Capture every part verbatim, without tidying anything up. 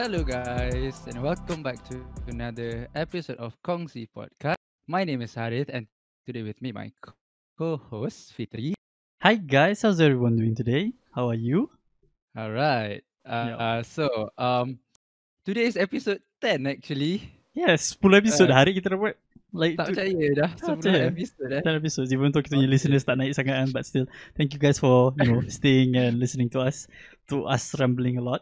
Hello guys, and welcome back to another episode of Kongsi Podcast. My name is Harith, and today with me my co-host Fitri. Hi guys, how's everyone doing today? How are you? Alright, uh, yeah. uh, so um, today is episode ten actually. Yes, sepuluh episode uh, hari kita dah buat. Like, tak percaya tu, dah sepuluh episode eh. sepuluh episode, even though kita punya listeners tak naik sangat kan, but still, thank you guys for you know staying and listening to us, to us rambling a lot.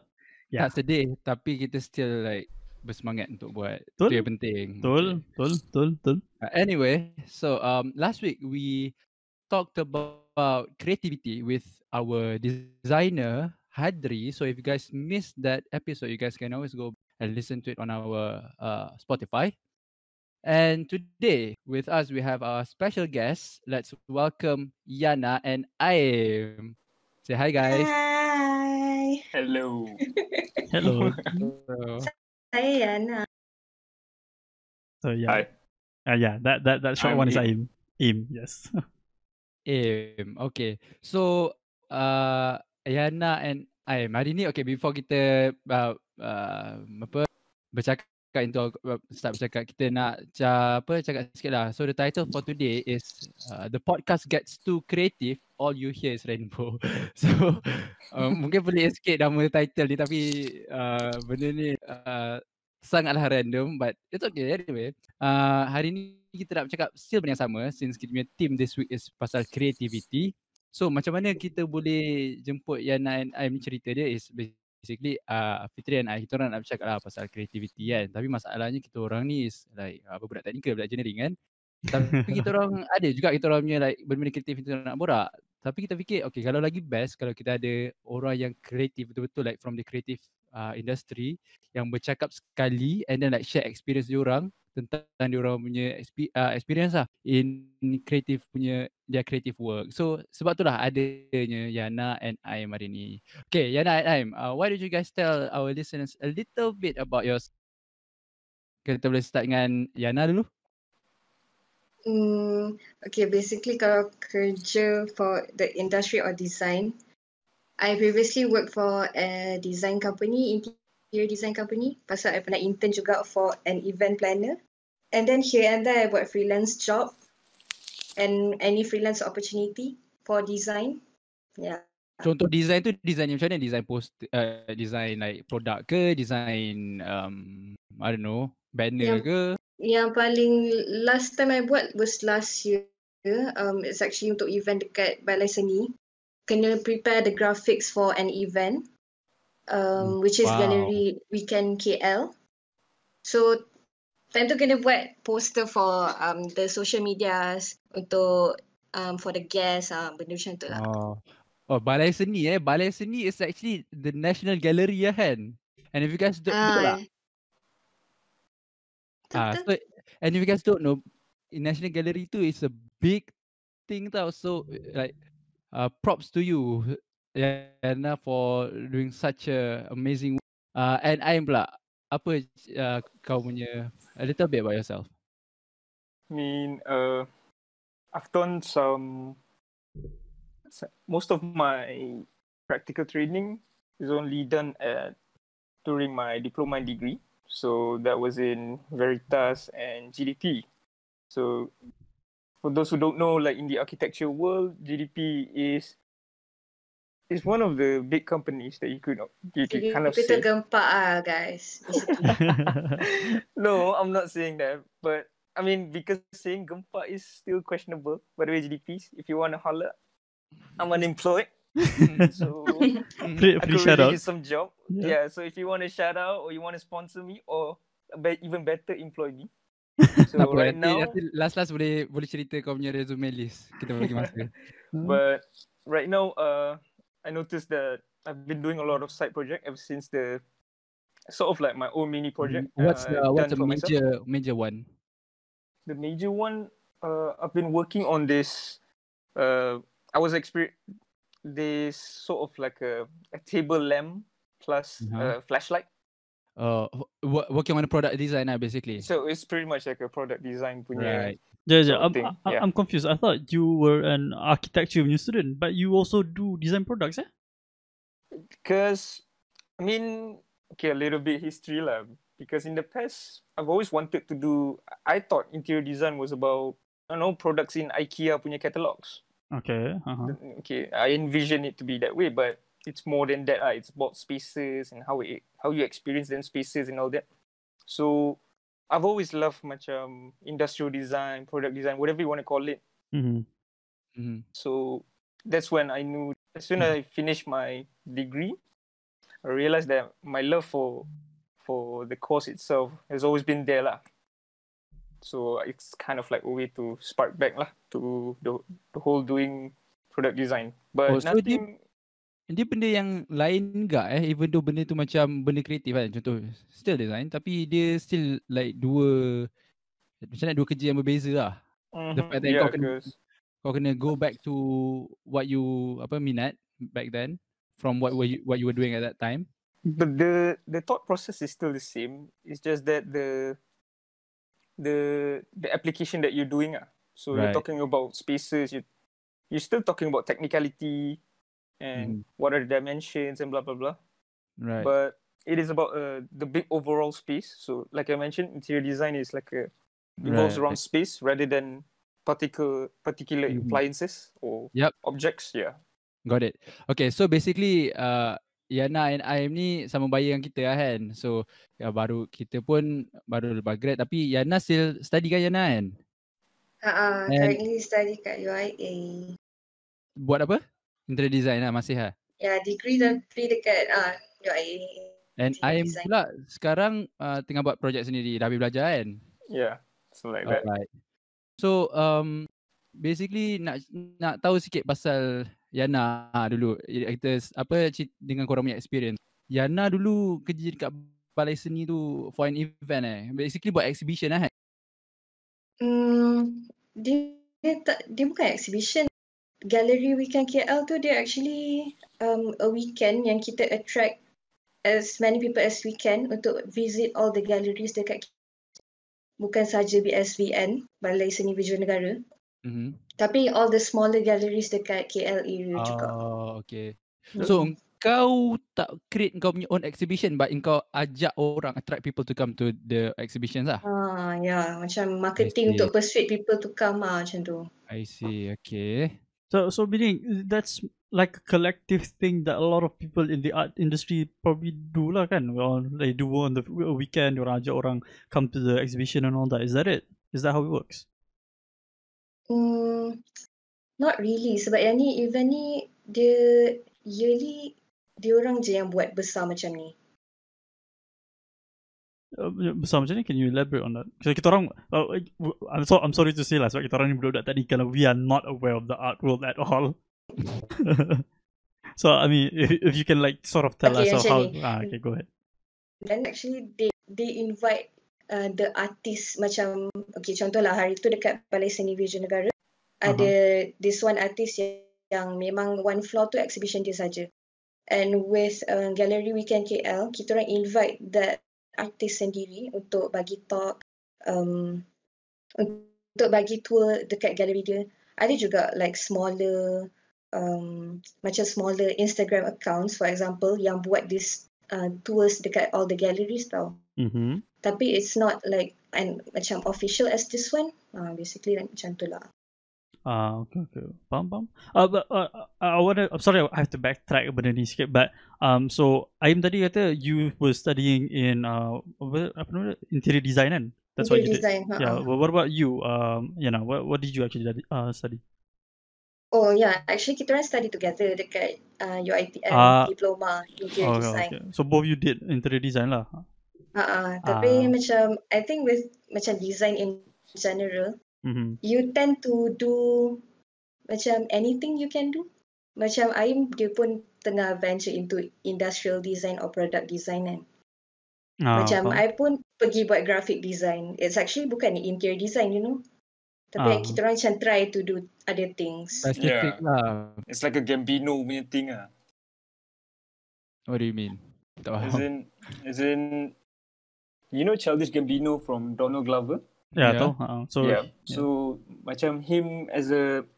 Yeah. Tak sedih, tapi kita still like bersemangat untuk buat. Betul. Itu yang penting. Betul, betul, betul, betul. Uh, anyway, so um, last week we talked about creativity with our designer Hadri. So if you guys missed that episode, you guys can always go and listen to it on our uh, Spotify. And today with us we have our special guest. Let's welcome Yana and Aim. Say hi guys. Hi. Hello. Hello. Saya Yana. So yeah. Hi. Ah uh, yeah, that that that short I'm one Aim. Is Aim. Aim, yes. Aim. Okay. So uh Yana and Aim. Hari ni okay, before kita uh, uh, apa bercakap into uh, start bercakap, kita nak ca, apa cakap sikitlah. So the title for today is uh, The Podcast Gets Too Creative, All You Hear Is Rainbow. So Um, mungkin pelik sikit nama title ni, tapi uh, benda ni uh, sangatlah random, but it's okay anyway. Uh, hari ni kita nak bercakap still benda yang sama since kita punya theme this week is pasal creativity. So macam mana kita boleh jemput Yana and I, cerita dia is basically uh, Fitri and I, kita orang nak bercakap lah pasal creativity kan, tapi masalahnya kita orang ni is like apa budak teknikal, budak engineering kan, tapi kita orang ada juga kita orang punya like benda-benda kreatif kita nak borak. Tapi kita fikir, okay, kalau lagi best kalau kita ada orang yang kreatif betul-betul like from the creative uh, industry yang bercakap sekali and then like share experience diorang tentang diorang punya exp- uh, experience lah in creative punya, their creative work. So sebab itulah adanya Yana and Aim hari ni. Okay, Yana and Aim, uh, why don't you guys tell our listeners a little bit about yours? Kita boleh start dengan Yana dulu. Hmm, okay, basically kalau kerja for the industry or design, I previously worked for a design company, interior design company. Pasal I pernah intern juga for an event planner. And then here and there I buat freelance job and any freelance opportunity for design. Yeah. Contoh design tu design macam mana? Design post, uh, design like product ke? Design um, I don't know, banner yeah. ke? Yang paling last time I buat was last year. Um, it's actually untuk event dekat Balai Seni. Kena prepare the graphics for an event, um, which is wow. Gallery Weekend K L. So time tu kena buat poster for um, the social medias untuk um, for the guests, uh, benda macam tu lah. Oh. oh, Balai Seni eh. Balai Seni is actually the National Gallery ya kan? And if you guys don't know lah. Ah, so, and if you guys don't know, National Gallery tu is a big thing tau. So like uh, props to you Yana for doing such a amazing work. Uh, and I'm pula, apa uh, kau punya, a little bit about yourself? I mean, uh, I've done some, most of my practical training is only done at, during my diploma degree. So that was in Veritas and G D P. So for those who don't know, like in the architecture world, G D P is is one of the big companies that you could you could G D P kind of say. Tergempak ah, guys. No, I'm not saying that. But I mean, because saying gempak is still questionable. By the way, G D Ps, if you want to holler, I'm unemployed. So free, free I could really get some job. Yeah. yeah, so if you want to shout out or you want to sponsor me or be- even better employ me. So right now last-last boleh boleh cerita kau punya resume list. Kita bagi masa. But right now uh I noticed that I've been doing a lot of side project ever since the sort of like my own mini project. What's the uh, what's the major myself. major one? The major one uh I've been working on this uh I was exper- this sort of like a, a table lamp plus uh-huh. a flashlight. Uh, w- working on a product designer basically. So it's pretty much like a product design punya. Right. Yeah, yeah. I'm, I'm, yeah. I'm confused. I thought you were an architecture student, but you also do design products, eh? Because I mean, okay, a little bit history lah. Because in the past, I've always wanted to do, I thought interior design was about, I don't know, products in IKEA punya catalogs. Okay. Uh-huh. Okay, I envision it to be that way, but it's more than that. Uh, it's about spaces and how it, how you experience them spaces and all that. So, I've always loved macam industrial design, product design, whatever you want to call it. Mm-hmm. Mm-hmm. So, that's when I knew, as soon as I finished my degree, I realized that my love for for the course itself has always been there lah. So it's kind of like a way to spark back lah to the, the whole doing product design. But oh, so nothing dia, dia benda yang lain enggak eh, even though benda tu macam benda kreatif kan, contoh still design, tapi dia still like dua macam nak dua kerja yang berbeza lah. Mm-hmm. The fact that yeah, kau kena kau kena go back to what you apa minat back then from what were you what you were doing at that time. But the the thought process is still the same. It's just that the the the application that you're doing. Ah. So right. You're talking about spaces, you you're still talking about technicality and mm. what are the dimensions and blah blah blah. Right. But it is about uh, the big overall space. So like I mentioned, interior design is like a revolves right. around space rather than particular particular mm. appliances or yep. objects. Yeah. Got it. Okay, so basically uh Yana and Aim ni sama bayar dengan kita lah kan. So ya, baru kita pun baru lepas grad. Tapi Yana still study kan Yana kan? Haa, uh-uh, currently study kat U I A. Buat apa? Interior design lah masih lah? Ya, yeah, degree tapi dekat uh, U I A. And Aim pula sekarang uh, tengah buat projek sendiri. Dah habis belajar kan? Yeah, so like that. Alright. So um, basically nak nak tahu sikit pasal Yana dulu, kita apa dengan korang punya experience. Yana dulu kerja dekat Balai Seni tu for an event eh, basically buat exhibition lah kan? Hmm, dia, dia, tak, dia bukan exhibition. Gallery Weekend K L tu dia actually um, a weekend yang kita attract as many people as we can untuk visit all the galleries dekat kita. Bukan saja B S V N, Balai Seni Visual Negara. Mm-hmm. Tapi all the smaller galleries dekat K L area oh, juga. Oh, okay. So, hmm. kau tak create kau punya own exhibition but kau ajak orang, attract people to come to the exhibitions lah? Ah, ya. Yeah. Macam marketing untuk persuade people to come lah macam tu. I see, okay. So, so Bining, that's like a collective thing that a lot of people in the art industry probably do lah kan? Well, they do on the weekend, orang ajak orang come to the exhibition and all that. Is that it? Is that how it works? Hmm, not really. Sebab yang ni event ni dia yearly dia orang je yang buat besar macam ni. Uh, besar macam ni, can you elaborate on that? Sebab kita orang, uh, I'm, so, I'm sorry to say lah, sebab kita orang ni budak-budak teknikal, we are not aware of the art world at all. So I mean, if, if you can like sort of tell okay, us how. Ni. Ah, okay, go ahead. Then actually they they invite Uh, the artist macam okay, contohlah hari tu dekat Balai Seni Visual Negara uh-huh. ada this one artist yang, yang memang one floor tu exhibition dia saja. And with uh, Gallery Weekend K L, kita orang invite that artist sendiri untuk bagi talk, um, untuk bagi tour dekat galeri dia. Ada juga like smaller um, macam smaller Instagram accounts for example yang buat this Uh, tours dekat all the galleries tau. Mm-hmm. Tapi it's not like and macam official as this one. Uh, basically like, macam tu lah. Ah, uh, okay, okay. Faham, faham. Uh, but, uh, I wanna, I'm sorry, I have to backtrack benda ni sikit. But um, so Aim tadi kata you were studying in uh, apa nama interior design kan? That's interior what you design, did. Uh-huh. Yeah. Well, what about you? Um, you know, what what did you actually uh, study? Oh yeah, actually kita orang study together dekat uh, U I T M uh, diploma interior oh, design. Okay. So both you did interior design lah. Ah, uh-uh, tapi uh. macam I think with macam design in general, mm-hmm. you tend to do macam anything you can do. Macam Aim dia pun tengah venture into industrial design or product design kan. Uh, macam I pun pergi buat graphic design. It's actually bukan interior design, you know. Tapi uh. kita orang macam try to do other things. Yeah. Lah. It's like a Gambino punya thing lah. What do you mean? As in, as in, you know Childish Gambino from Donald Glover? Yeah, yeah. Tau. Uh, so, yeah. yeah. So, macam him as a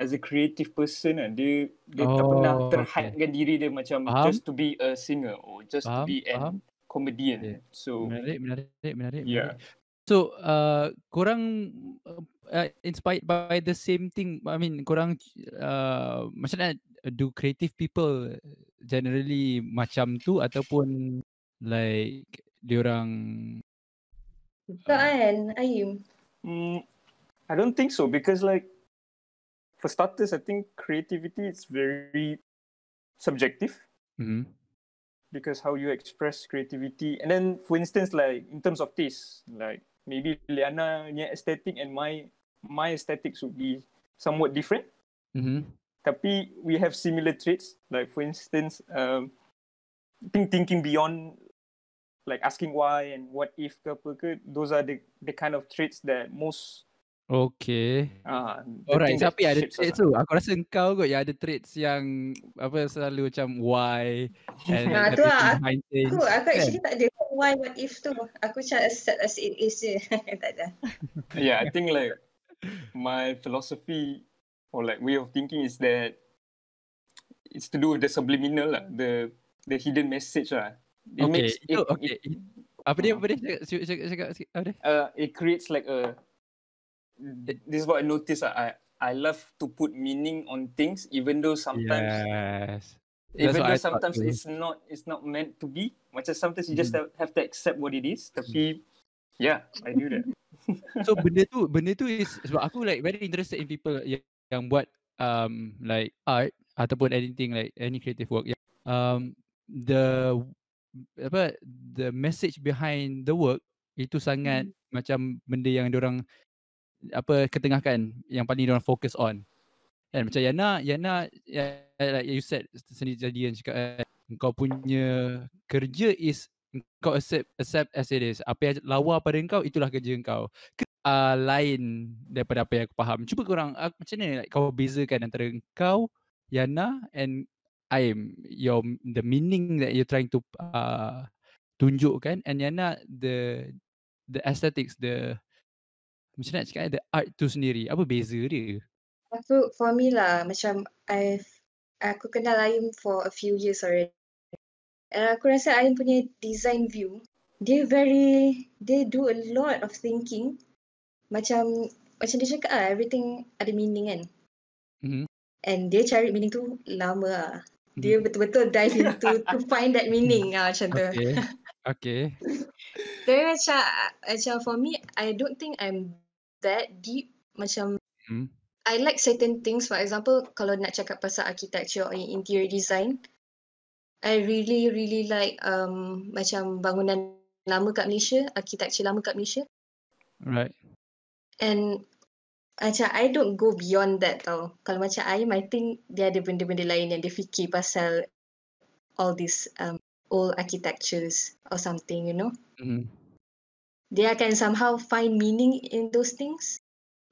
as a creative person lah. Dia, dia oh, tak pernah terhadkan okay. diri dia macam um? just to be a singer or just um? to be an um? comedian. Okay. So menarik, menarik, menarik. Yeah. Menarik. So uh, korang uh, inspired by the same thing. I mean, korang uh, macam mana, do creative people generally macam tu ataupun like diorang tak uh, kan Aim? Mm, I don't think so, because like for starters I think creativity is very subjective. Mm-hmm. Because how you express creativity, and then for instance like in terms of taste, like maybe Liana punya aesthetic and my my aesthetic should be somewhat different. Mm-hmm. Tapi we have similar traits. Like for instance, um, think thinking beyond, like asking why and what if ke apa ke. Those are the the kind of traits that most. Okay. Ah, uh, alright. Tapi ada traits tu. Aku rasa engkau kot yang ada traits yang apa selalu macam why. And nah, tu lah. Aku, aku actually tak ada why, what if tu. Aku macam accept as it is je. Tak ada. Yeah, I think like my philosophy or like way of thinking is that it's to do with the subliminal lah, the the hidden message lah. It okay. Makes it, so, okay. It, apa dia? Apa dia? Cakap, cakap, cakap. Apa dia? Uh, it creates like a This is what I noticed. I I love to put meaning on things, even though sometimes, yes. even though I sometimes thought, it's not it's not meant to be. Macam sometimes you just have to accept what it is. Tapi, yeah, I do that. So benda tu, benda tu is sebab aku like very interested in people yang, yang buat um like art ataupun anything like any creative work. Yang, um the apa the message behind the work itu sangat mm. macam benda yang diorang apa ketengahkan, yang paling diorang fokus on. Kan macam Yana, Yana like you said sendiri jadi yang cakap eh, kau punya kerja is kau accept accept as it is. Apa yang lawa pada kau, itulah kerja kau. Uh, lain daripada apa yang aku faham. Cuba korang uh, macam ni like, kau bezakan antara kau, Yana and Aim, your the meaning that you're trying to uh, tunjukkan, and Yana the the aesthetics, the macam nak cakap ada art tu sendiri. Apa beza dia? So for me lah, macam I aku kenal Aim for a few years already. And aku rasa Aim punya design view, dia very, dia do a lot of thinking. Macam macam dia cakap lah, everything ada meaning kan. Mm-hmm. And dia cari meaning tu lama lah. Mm. Dia betul-betul dive into to find that meaning lah macam tu. Okay. Okay. Tapi macam, macam for me, I don't think I'm that deep. Macam hmm. I like certain things. For example, kalau nak cakap pasal architecture or interior design, I really really like um, macam bangunan lama kat Malaysia, architecture lama kat Malaysia. Right. And macam I don't go beyond that tau. Kalau macam I, I think dia ada benda-benda lain yang dia fikir pasal all these um, old architectures or something, you know. Mm-hmm. They can somehow find meaning in those things.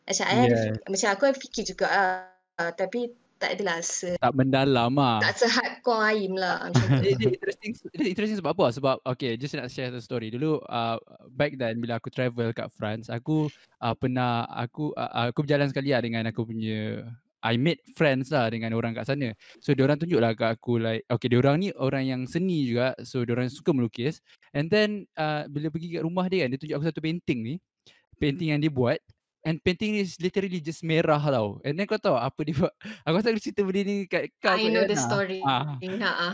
Macam, yeah. I ada, macam aku ada fikir juga lah, uh, tapi tak adalah se- tak mendalam lah. Tak se-hardcore Aim lah. It's interesting, it's interesting sebab apa? Sebab, okay, just nak share the story. Dulu, uh, back then bila aku travel kat France, aku uh, pernah, aku uh, aku berjalan sekali lah dengan aku punya, I made friends lah dengan orang kat sana. So diorang tunjuklah kat aku like, okay diorang ni orang yang seni juga. So diorang suka melukis. And then uh, bila pergi kat rumah dia kan, dia tunjuk aku satu painting ni. Painting yang dia buat. And painting is literally just merah tau. And then kau tahu apa dia buat? Aku rasa aku cerita benda ni kat kau. I know the Anna. Story. Ha. Ha.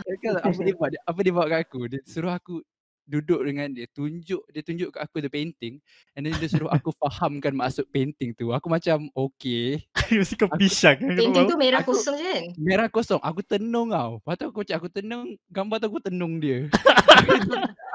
Apa dia buat? Apa dia buat kat aku? Dia suruh aku duduk dengan dia. Tunjuk, dia tunjuk kat aku the painting. And then dia suruh aku fahamkan maksud painting tu. Aku macam okay. Kau pisang. Painting tu merah aku, kosong je kan? Merah kosong. Aku tenung tau. Lepas tu aku cakap aku tenung, gambar tu aku tenung dia.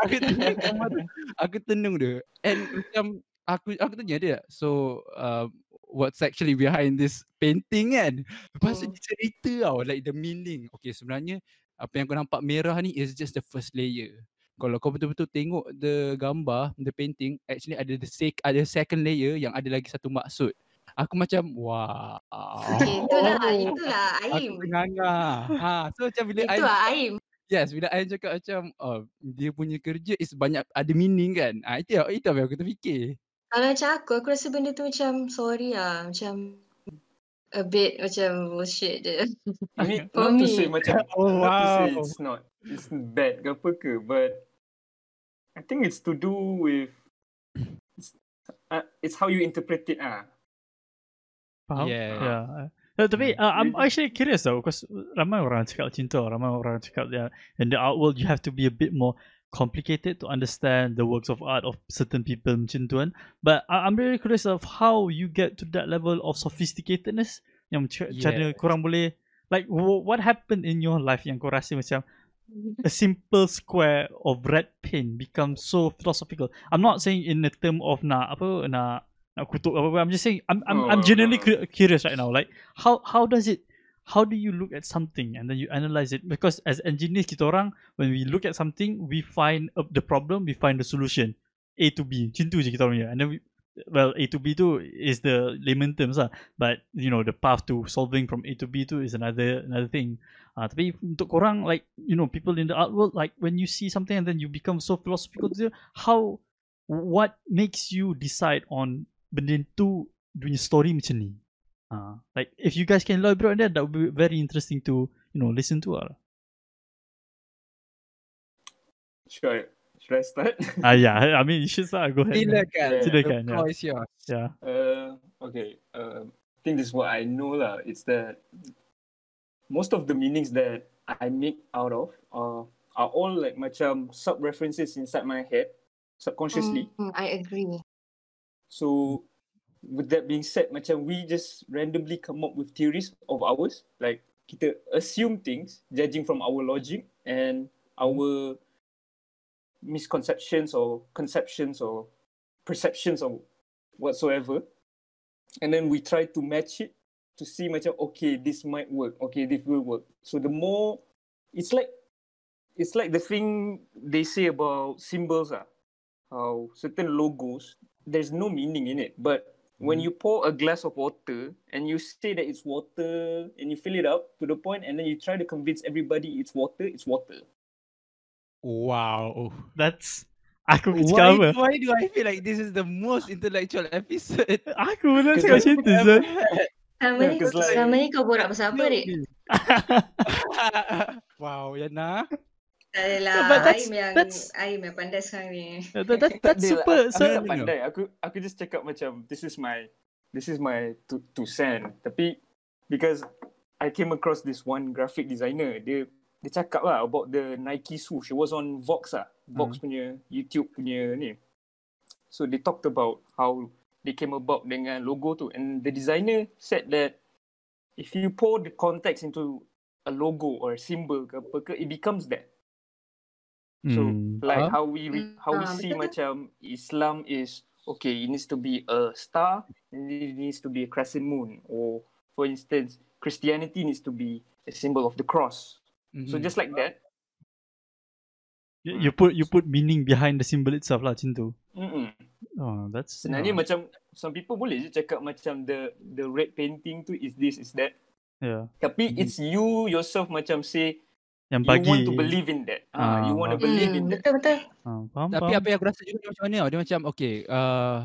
aku, tenung, gambar tu, aku tenung dia. And macam aku aku tanya dia. So uh, what's actually behind this painting kan? Lepas tu oh. dia cerita tau. Like the meaning. Okay sebenarnya apa yang kau nampak merah ni is just the first layer. Kalau kau betul-betul tengok the gambar, the painting, actually ada the sec- ada second layer yang ada lagi satu maksud. Aku macam wah. Okay, itulah, oh, itulah Aim. Aku mengangah. Ha, so macam bila Aim. Itulah Aim. Yes, bila Aim cakap macam oh, dia punya kerja is banyak ada meaning kan. Ah ha, itu itu apa aku terfikir. Kalau macam aku, aku rasa benda tu macam sorry lah, macam a bit macam bullshit je. I mean, for not me. To say macam oh, wow. Not to say it's not, it's bad ke apa ke, but I think it's to do with it's, uh, it's how you interpret it ah. Faham? Yeah. yeah. yeah. Tapi uh, I'm actually curious though, because ramai orang cakap cinta, ramai orang cakap yeah, in the art world you have to be a bit more complicated to understand the works of art of certain people macam tu kan. But uh, I'm really curious of how you get to that level of sophisticatedness yang c- yeah. cara korang boleh, like w- what happened in your life yang korang rasa macam a simple square of red paint becomes so philosophical. I'm not saying in the term of nak apa nak nak kutuk apa, I'm just saying I'm I'm, oh. I'm genuinely curious right now, like how how does it how do you look at something and then you analyze it? Because as engineers kita orang, when we look at something, we find uh, the problem, we find the solution, A to B, cintu je kita orang ya. And then we, well, A to B tu is the layman terms lah, but you know the path to solving from A to B tu is another another thing. Uh, tapi untuk korang, like you know people in the art world, like when you see something and then you become so philosophical, how, what makes you decide on benda tu punya story macam ni? Uh, like if you guys can elaborate on that, that would be very interesting to you know listen to. Or sure, should I start? Ah uh, yeah, I mean you should start. Go ahead. Silakan, yeah. silakan. The floor is yours. Yeah. Uh, okay. Uh, I think this is what I know lah. It's that most of the meanings that I make out of uh, are all like macam sub references inside my head subconsciously. Mm, I agree. So. With that being said, macam we just randomly come up with theories of ours. Like kita assume things, judging from our logic and our misconceptions or conceptions or perceptions or whatsoever. And then we try to match it to see macam, okay, this might work. Okay, this will work. So the more, it's like, it's like the thing they say about symbols ah, how certain logos, there's no meaning in it, but when you pour a glass of water and you say that it's water and you fill it up to the point and then you try to convince everybody it's water, it's water. Wow. That's... Aku why, why do I feel like this is the most intellectual episode? Aku pula cakap macam tu, Zul. Selama ni kau borak pasal apa, Rik? Wow, Yana. Tak adalah, Aim yang, Aim yang pandai sekarang ni. That, that, that's super. Aku tak pandai, aku, aku just cakap macam, this is my, this is my two, two cent. Tapi, because I came across this one graphic designer, dia dia cakap lah about the Nike swoosh. It was on Vox lah, Vox hmm. punya, YouTube punya ni. So, they talked about how they came about dengan logo tu. And the designer said that if you pour the context into a logo or a symbol ke apa ke, it becomes that. So mm. like huh? how we re- how we uh, see macam Islam is okay, it needs to be a star and it needs to be a crescent moon, or for instance Christianity needs to be a symbol of the cross. Mm-hmm. So just like that, you put you put meaning behind the symbol itself lah cintu. Mm-mm. Oh, that's sebenarnya uh... macam some people boleh je cakap macam the the red painting tu is this is that. Yeah. Tapi mm-hmm. it's you yourself macam say yang bagi, you want to believe in that. Ah, ah, you want to believe in that. Betul-betul. Ah, faham, Tapi faham. Apa yang aku rasa juga macam mana, dia macam, okay, uh,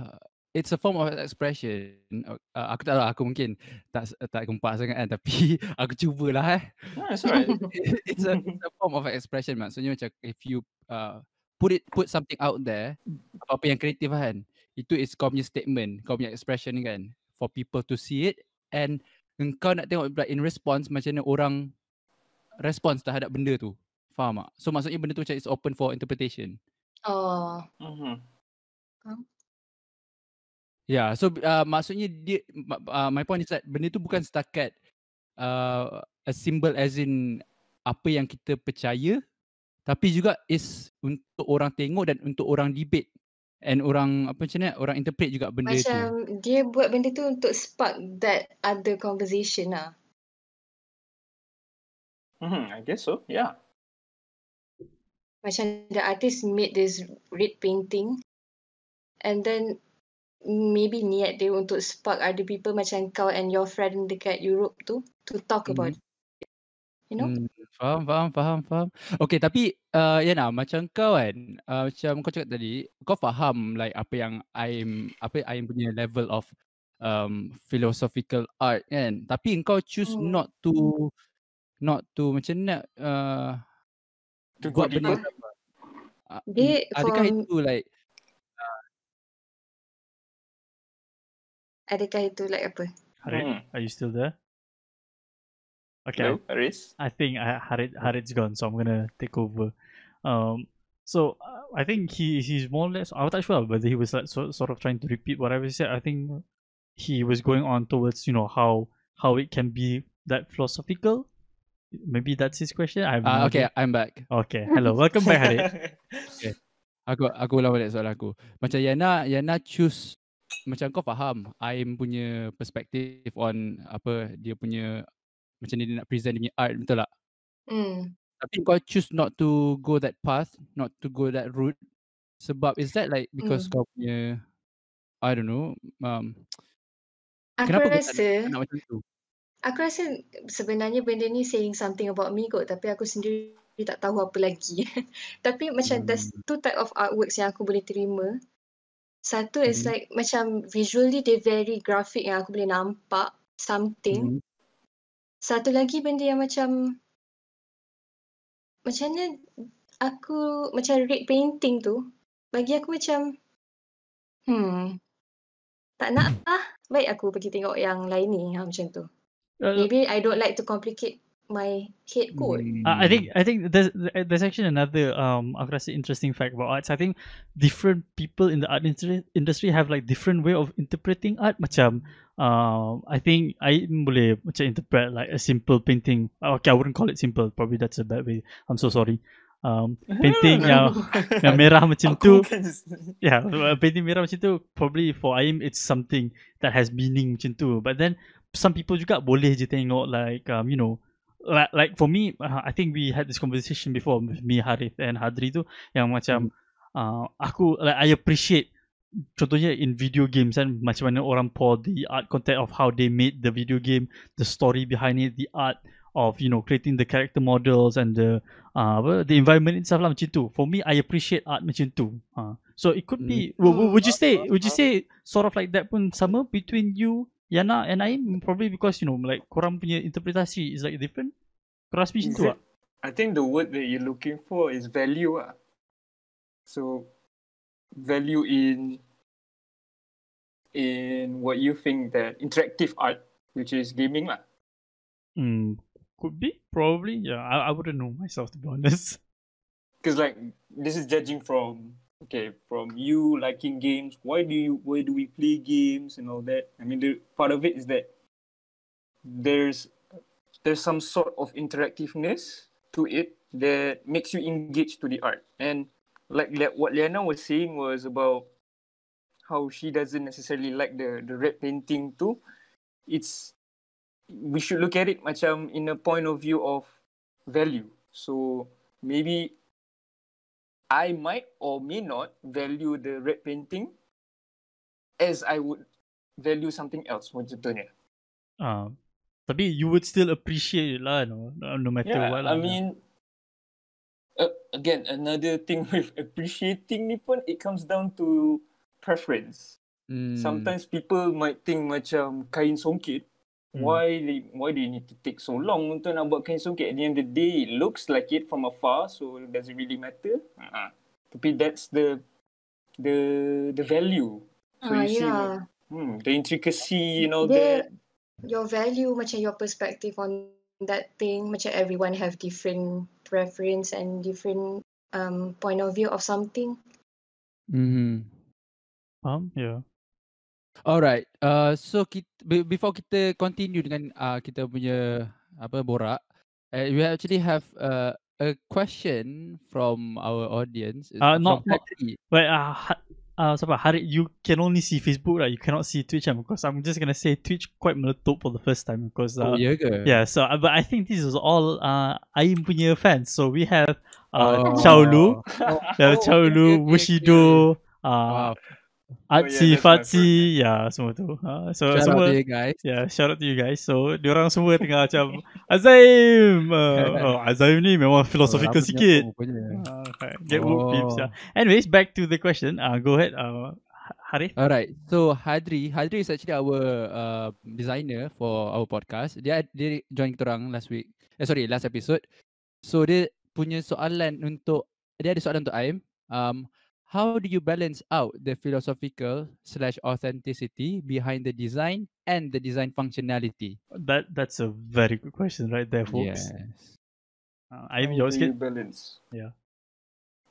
it's a form of expression. Uh, aku tak tahu, aku mungkin tak tak gempak sangat kan, tapi aku cubalah eh. Ah, that's right. It's a, it's a form of expression maksudnya macam if you uh, put it put something out there, apa-apa yang kreatif kan, itu is kau punya statement, kau punya expression kan, for people to see it and kau nak tengok in response macam mana orang response terhadap benda tu. Faham tak? So maksudnya benda tu macam it's open for interpretation. Oh. Mhm. Huh? Yeah, so uh, maksudnya dia uh, my point is that benda tu bukan setakat uh, a symbol as in apa yang kita percaya, tapi juga is untuk orang tengok dan untuk orang debate and orang apa macam ni, orang interpret juga benda macam tu. Macam dia buat benda tu untuk spark that other conversation lah. Mm-hmm, I guess so, yeah. Macam the artist made this red painting and then maybe niat dia untuk spark other people macam kau and your friend dekat Europe tu to talk mm. about it. You know? Mm, faham, faham, faham, faham. Okay, tapi uh, Yana, macam kau kan, uh, macam kau cakap tadi, kau faham like apa yang I'm, apa I'm punya level of um, philosophical art kan? Tapi kau choose mm. not to not to macam nak uh, buat benda They adakah from... itu like uh... adakah itu like apa? Harith, are you still there? Okay. Hello, Harith. I think Harith Harith's gone, so I'm gonna take over. Um, so uh, I think he he's more or less. I was not sure whether he was like so, sort of trying to repeat whatever he said. I think he was going on towards you know how how it can be that philosophical. Maybe that's his question. I'm uh, okay. It. I'm back. Okay. Hello. Welcome back, Harith. Okay. Aku aku ulang balik soalan aku. Macam Yana Yana choose. Macam kau faham Aim punya perspektif on apa dia punya macam dia nak present dia punya art, betul tak? Mm. Tapi kau choose not to go that path, not to go that route. Sebab is that like because mm. kau punya I don't know um, aku kenapa rasa, kau nak, nak macam tu? Aku rasa sebenarnya benda ni saying something about me kot, tapi aku sendiri tak tahu apa lagi. Tapi macam mm. there's two type of artworks yang aku boleh terima. Satu is mm. like macam visually dia very graphic yang aku boleh nampak something. Mm. Satu lagi benda yang macam macam mana aku macam red painting tu bagi aku macam hmm tak nak lah, baik aku pergi tengok yang lain ni ha, macam tu. Uh, Maybe I don't like to complicate my head code. Uh, I think I think there's there's actually another um aku rasa interesting fact about arts. I think different people in the art industry have like different way of interpreting art. Macam uh, I think I boleh macam interpret like a simple painting. Okay, I wouldn't call it simple. Probably that's a bad way. I'm so sorry. Um, painting yang, yang merah macam tu. Yeah, painting merah macam tu. Probably for Aim it's something that has meaning macam tu. But then some people juga boleh je tengok like um you know. Like, like for me, uh, I think we had this conversation before with me, Harith and Hadri tu yang macam mm. uh, aku like I appreciate contohnya in video games kan macam mana orang pour the art content of how they made the video game, the story behind it, the art of you know creating the character models and the uh, the environment itself lah macam tu. For me, I appreciate art macam tu. Uh, so it could be. Mm. Would, would you say? Would you say sort of like that pun sama between you? Yana and I probably because you know like korang punya interpretasi is like different. Keras macam tu lah. I think the word that you're looking for is value ah. So value in in what you think that interactive art, which is gaming lah. Hmm, could be probably yeah. I I wouldn't know myself to be honest. Because like this is judging from. Okay, from you liking games, why do you why do we play games and all that? I mean, the part of it is that there's there's some sort of interactiveness to it that makes you engage to the art. And like what Liana was saying was about how she doesn't necessarily like the the red painting too. It's we should look at it macam in a point of view of value. So maybe. I might or may not value the red painting as I would value something else macam tu ni. Ah, tapi you would still appreciate it lah, no, no matter yeah, what. Yeah, I lah. mean, uh, again, another thing with appreciating ni pun it comes down to preference. Mm. Sometimes people might think macam kain songkit. Mm. Why why do you need to take so long untuk nak buat kain songket? At the end of the day, it looks like it from afar, so it doesn't really matter. Uh-huh. Tapi that's the the the value. So ah, you yeah. see, hmm, the intricacy, you know the, that. Your value, macam your perspective on that thing, macam everyone have different preference and different um point of view of something. Hmm. Um. Yeah. Alright, uh, so kita, before kita continue dengan uh, kita punya apa borak, uh, we actually have uh, a question from our audience. Uh, not Fitri. But uh, uh, so Harith, you can only see Facebook, right? You cannot see Twitch, because I'm just gonna say Twitch quite meletup for the first time because. Uh, oh yeah, ke? Yeah. So, uh, but I think this is all uh, Aim punya fans. So we have uh, oh. Chaulu, oh. the Chaulu, Bushido. Uh, wow. Atsi, oh, yeah, Fatsi, ya yeah, semua tu. Ha, so, shout semua, out to you guys. Yeah, shout out to you guys. So, diorang semua tengah macam Azaim. Uh, oh, Azaim ni memang philosophical oh, sikit. Uh, okay. Get woke oh. peeps. Yeah. Anyways, back to the question. Uh, go ahead, uh, Harith. Alright, so Hadri. Hadri is actually our uh, designer for our podcast. Dia dia join kita orang last week. Eh, sorry, last episode. So, dia punya soalan untuk, dia ada soalan untuk Aim. Um, how do you balance out the philosophical slash authenticity behind the design and the design functionality? That that's a very good question right there, folks. Yes. Uh, I'm yours. How do you balance? Yeah.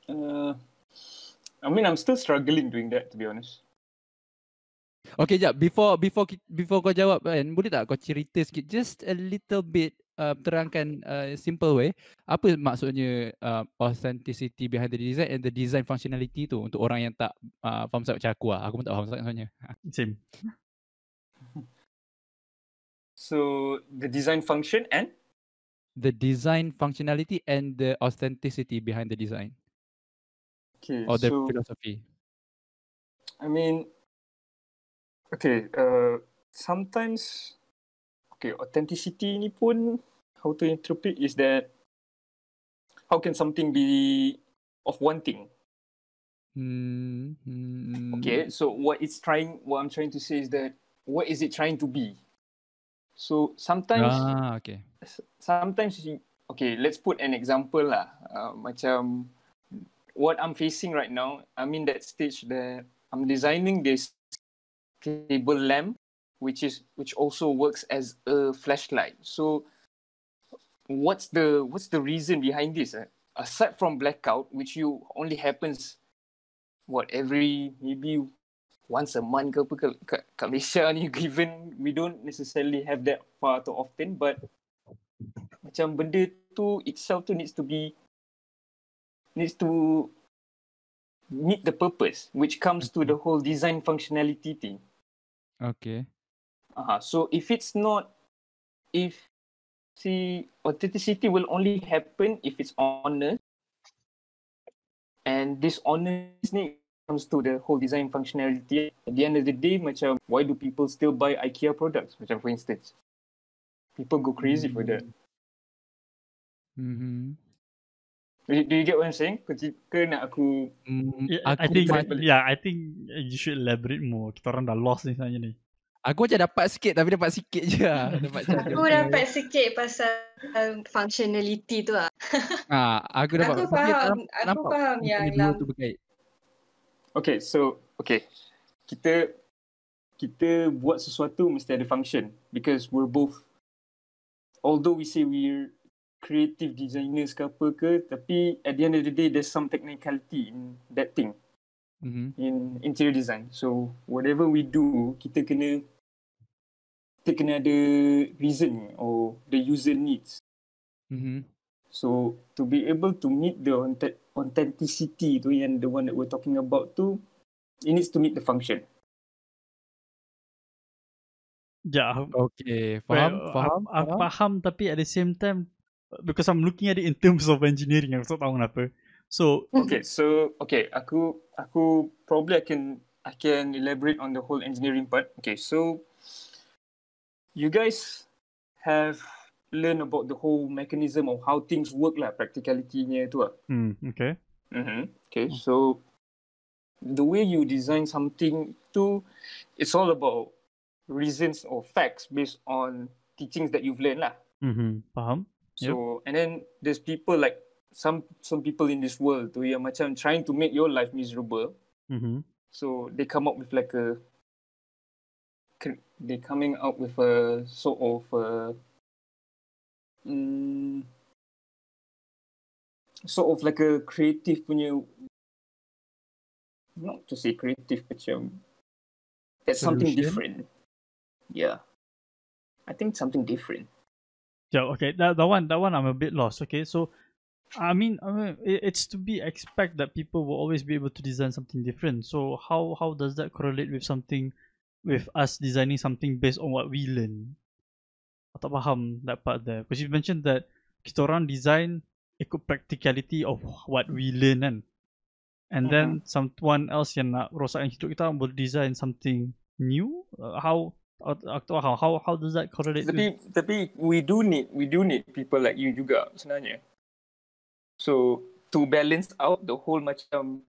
Uh, I mean, I'm still struggling doing that, to be honest. Okay, jap. Before before before kau jawab, kan, boleh tak kau cerita sikit, just a little bit, uh, terangkan uh, simple way, apa maksudnya uh, authenticity behind the design and the design functionality tu untuk orang yang tak uh, faham sangat macam aku lah. Aku pun tak faham sangat sebenarnya. Same. So, the design function and? The design functionality and the authenticity behind the design. Okay, or the so, philosophy. I mean, okay, uh, sometimes, okay, authenticity ni pun, how to interpret is that how can something be of one thing? Mm-hmm. Okay, so what it's trying, what I'm trying to say is that what is it trying to be? So sometimes, ah, okay. Sometimes, okay, let's put an example lah. Uh, macam what I'm facing right now, I'm in that stage that I'm designing this cable lamp, which is which also works as a flashlight. So what's the what's the reason behind this? Eh? Aside from blackout, which you only happens what every maybe once a month ke apa kat, kat Malaysia ni, given we don't necessarily have that far too often, but macam benda tu itself tu needs to be needs to meet the purpose, which comes to the whole design functionality thing. Okay. Uh-huh. So if it's not, if see, authenticity will only happen if it's honest, and this honestness comes to the whole design functionality. At the end of the day, macam why do people still buy IKEA products? Macam for instance, people go crazy mm-hmm. for that. Mm-hmm. Do you get what I'm saying? Ketika nak aku, mm, aku I think yeah, I think you should elaborate more. Kita orang dah lost ni sebenarnya ni. Aku macam dapat sikit tapi dapat sikit je lah. Dapat aku dapat sikit pasal um, functionality tu lah. Ah, aku dapat. Aku faham, aku nampak faham yang tu berkait. Okay, so okay, kita kita buat sesuatu mesti ada function, because we're both, although we say we're creative designers ke apa ke, tapi at the end of the day there's some technicality in that thing. Mm-hmm. In interior design. So whatever we do, kita kena kita kena ada reason or the user needs. Mm-hmm. So to be able to meet the authenticity tu, yang the one that we're talking about tu, it needs to meet the function. Yeah. Okay. Faham. Well, faham. I, I faham. Faham. Tapi at the same time, because I'm looking at it in terms of engineering, aku tak tahu kenapa. So okay, so okay, aku aku probably I can I can elaborate on the whole engineering part. Okay, so you guys have learned about the whole mechanism of how things work lah, practicality-nya tu lah. Hmm, okay. Mhm. Okay, so the way you design something tu, it's all about reasons or facts based on teachings that you've learned lah. Mhm, faham. So yep. And then there's people like Some some people in this world tu yang macam trying to make your life miserable. Mm-hmm. So they come up with like a they coming up with a sort of a, mm, sort of like a creative punya, not to say creative, macam that's something different. Yeah, I think something different. Yeah, okay. That that one that one I'm a bit lost. Okay, so. I mean, I mean, it's to be expect that people will always be able to design something different. So how how does that correlate with something, with us designing something based on what we learn? I tak faham that part there. Because you mentioned that kita orang design ikut practicality of what we learn, kan? And mm-hmm. then someone else yang nak rosakkan hidup kita will design something new. Uh, how? How how how does that correlate? Tapi with... tapi we do need we do need people like you juga sebenarnya. So to balance out the whole macam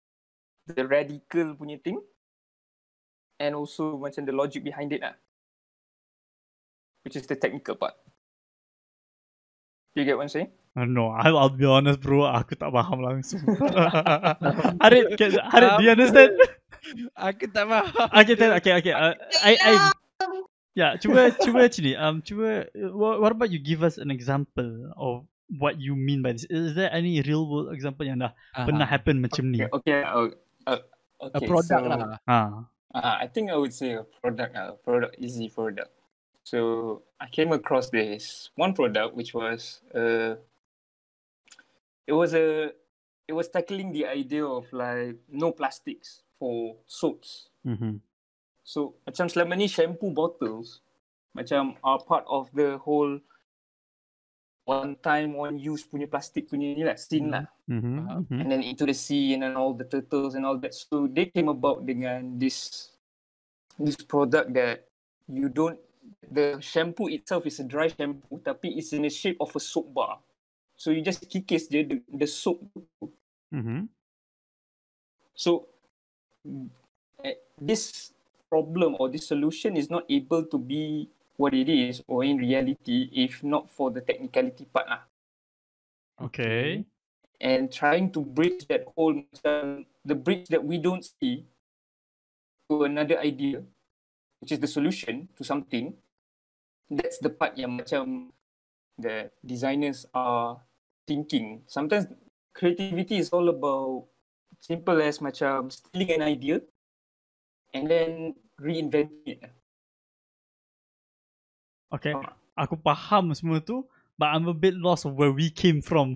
the radical punya thing, and also macam the logic behind it lah, which is the technical part. You get what I'm saying? No, I'll, I'll be honest bro, aku tak faham langsung. Harith, Harith, do you understand? Aku tak faham. Okay, okay, okay. Uh, I, I, yeah, cuba, cuba sini. Um, cuba. What, what about you give us an example of what you mean by this? Is there any real world example yang dah uh-huh. pernah happen macam okay, ni? Okay, uh, uh, okay. A product so, lah. Uh. Uh, I think I would say a product. A uh, product, easy product. So I came across this one product which was uh. It was a, it was tackling the idea of like no plastics for soaps. Mm-hmm. So macam selama ni shampoo bottles macam are part of the whole one time one use punya plastic punya ni lah scene lah. Mm-hmm. Uh, mm-hmm. And then into the sea and then all the turtles and all that. So they came about dengan this this product that you don't, the shampoo itself is a dry shampoo tapi it's in the shape of a soap bar. So you just kikis je the, the soap. Mm-hmm. So this problem or this solution is not able to be what it is or in reality if not for the technicality part lah. Okay. And trying to bridge that whole, uh, the bridge that we don't see to another idea, which is the solution to something. That's the part yang macam the designers are thinking. Sometimes creativity is all about simple as macam stealing an idea and then reinventing it. Okay, aku faham semua tu, but I'm a bit lost of where we came from,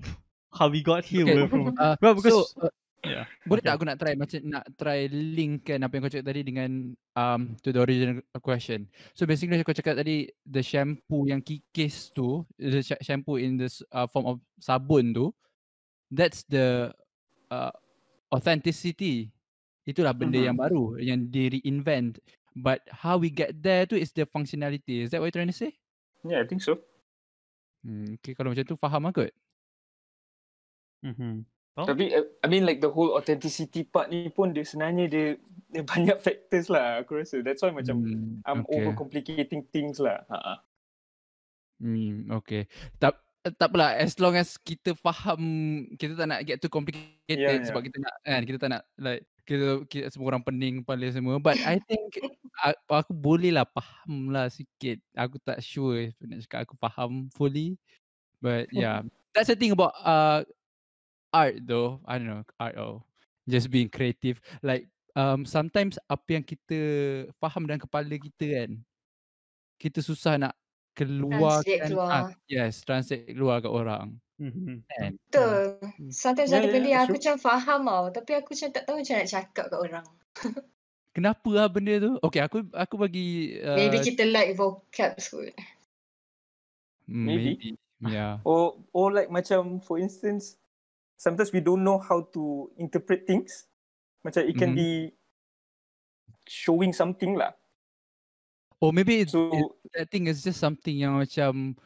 how we got here. Okay. Where from? Uh, well, because so, uh, yeah. Boleh okay. tak aku nak try macam nak try linkkan apa yang kau cakap tadi dengan um, to the original question. So basically kau cakap tadi the shampoo yang kikis tu, the shampoo in the uh, form of sabun tu, that's the uh, authenticity. Itulah benda uh-huh. yang baru yang di reinvent. But how we get there tu is the functionality. Is that what you're trying to say? Yeah, I think so. Hmm, okay, kalau macam tu faham aku. Mhm. Oh. Tapi, I mean like the whole authenticity part ni pun dia sebenarnya dia, dia banyak factors lah aku rasa. That's why macam mm, I'm okay. overcomplicating things lah. Ha-ha. Hmm, okay. Tak, tak apalah, as long as kita faham, kita tak nak get too complicated yeah, sebab yeah. kita nak kan, kita tak nak like kita, kita semua orang pening kepala semua. But I think aku boleh lah faham lah sikit. Aku tak sure if nak cakap aku faham fully. But yeah, that's the thing about uh, art though, I don't know, art or just being creative. Like um, sometimes apa yang kita faham dalam kepala kita kan, kita susah nak keluarkan. Ah, yes, translate keluar kat orang. Mm-hmm. And, betul. Uh, sometimes yeah, ada benda yeah, aku macam faham tau, tapi aku macam tak tahu macam nak cakap kat orang. Kenapa lah benda tu? Okay, aku aku bagi. Uh, maybe kita like vocab kot. Maybe. Yeah. Or, or like macam for instance, sometimes we don't know how to interpret things. Macam it can mm-hmm. be showing something lah. Or maybe it's, so, it, I think it's just something yang macam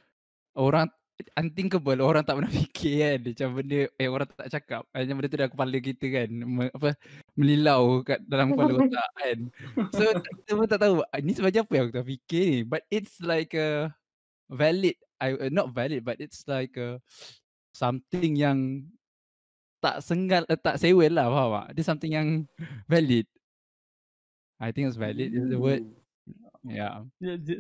orang unthinkable, orang tak pernah fikir kan. Macam benda, eh orang tak cakap. Macam benda tu dalam kepala kita kan. Me, apa, melilau kat dalam kepala otak kan. So kita pun tak tahu, ni sebenarnya apa yang aku tak fikir ni. But it's like a valid, I, not valid but it's like a something yang tak senggal, tak sewel lah, faham tak? Dia something yang valid. I think it's valid is the word. Yeah.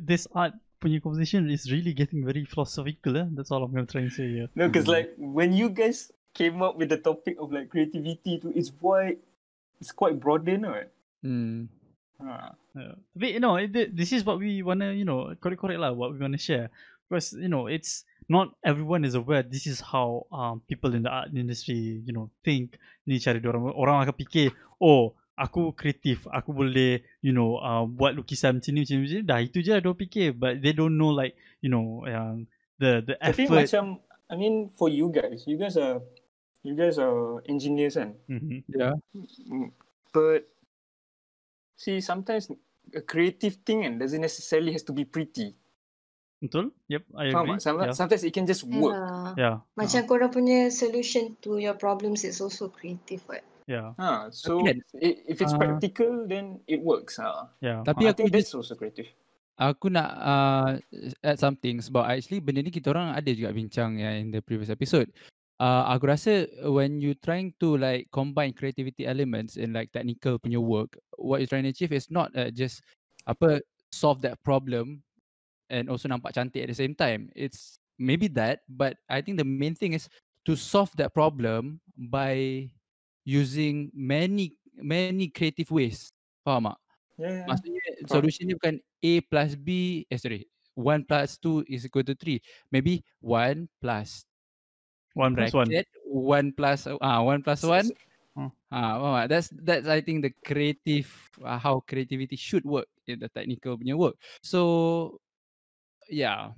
This art punya conversation is really getting very philosophical. Eh? That's all I'm going to try and say here. No, because like when you guys came up with the topic of like creativity too, it's quite, it's quite broader, no? Hmm. Ah. Yeah. But you know, it, this is what we wanna, you know, correct, correct lah, what we wanna share. Because you know, it's not everyone is aware this is how um, people in the art industry, you know, think. Ni cara diorang, orang akan fikir, oh, aku kreatif, aku boleh, you know, uh, buat lukisan macam ni, macam ni, dah itu je lah diorang fikir. But they don't know like, you know, um, the the effort. Tapi macam, I mean for you guys, you guys are, you guys are engineers kan? Mm-hmm. Yeah. But, see sometimes a creative thing and doesn't necessarily has to be pretty. Betul? Yep, I agree. Sometimes, yeah. sometimes it can just work. Yeah. yeah. Macam uh. korang punya solution to your problems is also creative, right? Yeah. Ah, so if it's uh. practical, then it works. Ah. Yeah. Tapi I aku think just, that's also creative. Aku nak uh, add something sebab actually benda ni kita orang ada juga bincang ya, in the previous episode. Uh, aku rasa when you trying to like combine creativity elements in like technical punya work, what you trying to achieve is not uh, just apa solve that problem and also nampak cantik at the same time. It's maybe that, but I think the main thing is to solve that problem by using many many creative ways. Faham tak? Yeah, yeah. Maksudnya solution ni bukan A plus B, eh sorry, one plus two is equal to three. Maybe one plus one plus one. one plus one. Hmm. Ah, that's that's I think the creative uh, how creativity should work in the technical punya work. So yeah.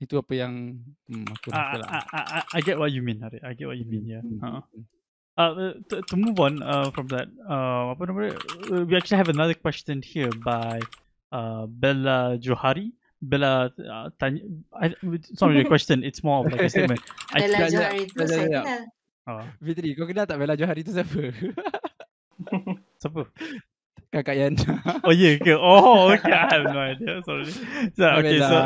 Itu apa yang hmm, aku rasa lah. I, I, I, I get what you mean, Harith. I get what you mean, yeah. Hmm. Uh-huh. Uh, to, to move on uh, from that, uh, apa nama dia? We actually have another question here by uh, Bella Johari. Bella, uh, tanya, I, it's not really a question, it's more of like a statement. Bella Johari tu saya kenal. Oh. Fitri, kau kenal tak Bella Johari tu siapa? Siapa? Kakak Yana. Oh yeah, okay. Oh okay, I have no idea. Sorry. So, okay, so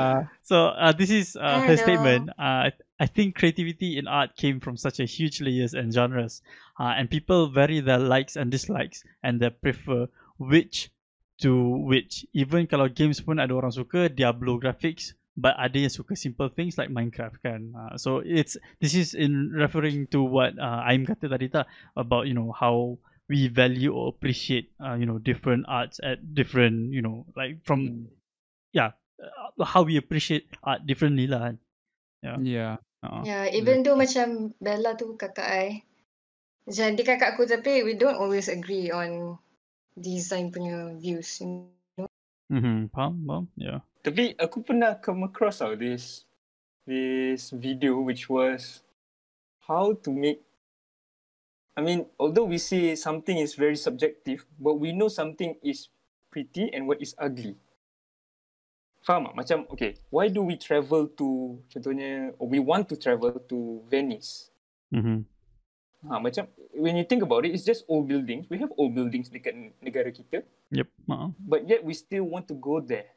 so uh, this is uh, her statement. Uh, I think creativity in art came from such a huge layers and genres, uh, and people vary their likes and dislikes and their prefer which to which. Even kalau games pun ada orang suka Diablo graphics, but ada yang suka simple things like Minecraft kan. Uh, so it's this is in referring to what uh, Aim kata tadi tak, about you know how we value or appreciate uh, you know different arts at different you know like from yeah uh, how we appreciate art differently lah. Yeah. Yeah. Uh-huh. Yeah, even though macam Bella tu kakak I, jadi kakak aku tapi we don't always agree on design punya views, you know? Mm-hmm. Faham, faham, yeah. Tapi aku pernah come across out this this video which was how to make, I mean, although we say something is very subjective, but we know something is pretty and what is ugly. Faham tak? Macam, okay, why do we travel to, contohnya, or we want to travel to Venice? Mm-hmm. Ha, macam, when you think about it, it's just old buildings. We have old buildings dekat negara kita. Yep. Uh-huh. But yet, we still want to go there.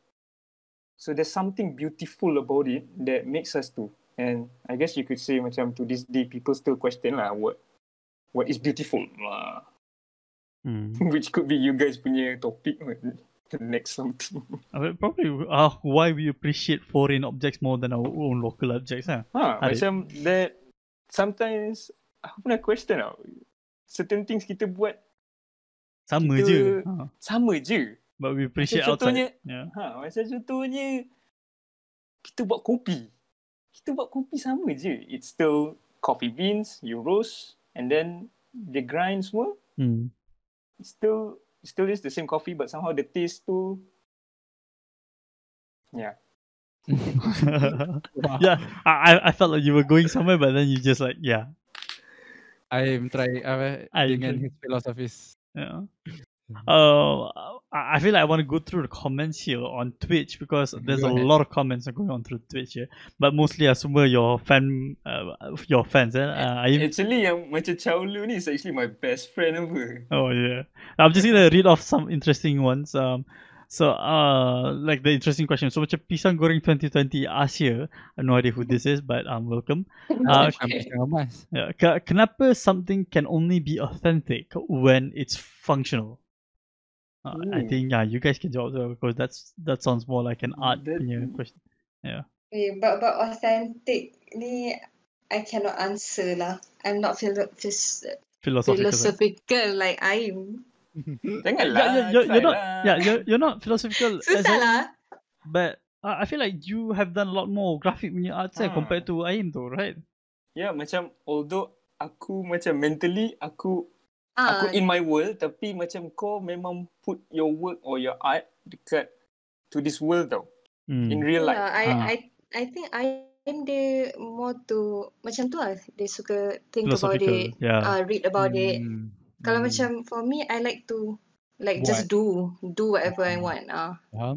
So, there's something beautiful about it that makes us to. And I guess you could say, macam, to this day, people still question lah what, what is beautiful lah. Mm. Which could be you guys punya topic. Next something. I mean, probably uh, why we appreciate foreign objects more than our own local objects. Huh? Ha, macam that sometimes aku pernah question tau. Certain things kita buat sama kita, je. Ha. Sama je. But we appreciate macam outside. Contohnya, yeah. Ha, macam contohnya kita buat kopi. Kita buat kopi sama je. It's still coffee beans, you roast and then the grind semua. Hmm. It's still It still is the same coffee, but somehow the taste too. Yeah. Wow. Yeah, I I felt like you were going somewhere, but then you just like yeah. I am trying. Uh, I again his philosophies. Yeah. Uh, I feel like I want to go through the comments here on Twitch because there's a lot of comments going on through Twitch here, but mostly asuma your fan, uh, your fans. Eh? Uh, you... Actually, yang macam Chaulu ni is actually my best friend ever. Oh yeah, I'm just gonna read off some interesting ones. Um, so uh, like the interesting question. So macam Pisang Goreng twenty twenty ask here. I have no idea who this is, but um, welcome. Uh, okay. Yeah. Kenapa something can only be authentic when it's functional? Uh, I think yeah, you guys can jawab tu because that's that sounds more like an art that, punya question. Yeah. Okay, but but authentic ni I cannot answer lah. I'm not philo- phys- philosophical, philosophical like I'm. Janganlah. You're, you're not. Yeah, you're, you're not philosophical. Susah lah. But uh, I feel like you have done a lot more graphic punya art ha. compared to Aim tu, right? Yeah, macam although aku macam mentally aku. Uh, aku in my world tapi macam kau memang put your work or your art dekat to this world tau. Mm. In real life. Yeah, I, uh. I I think I'm the more to macam tu lah. Dia suka think about it, yeah. uh, read about mm. it. Kalau mm. macam for me I like to like what? just do do whatever I want. Ah. Uh. Uh-huh.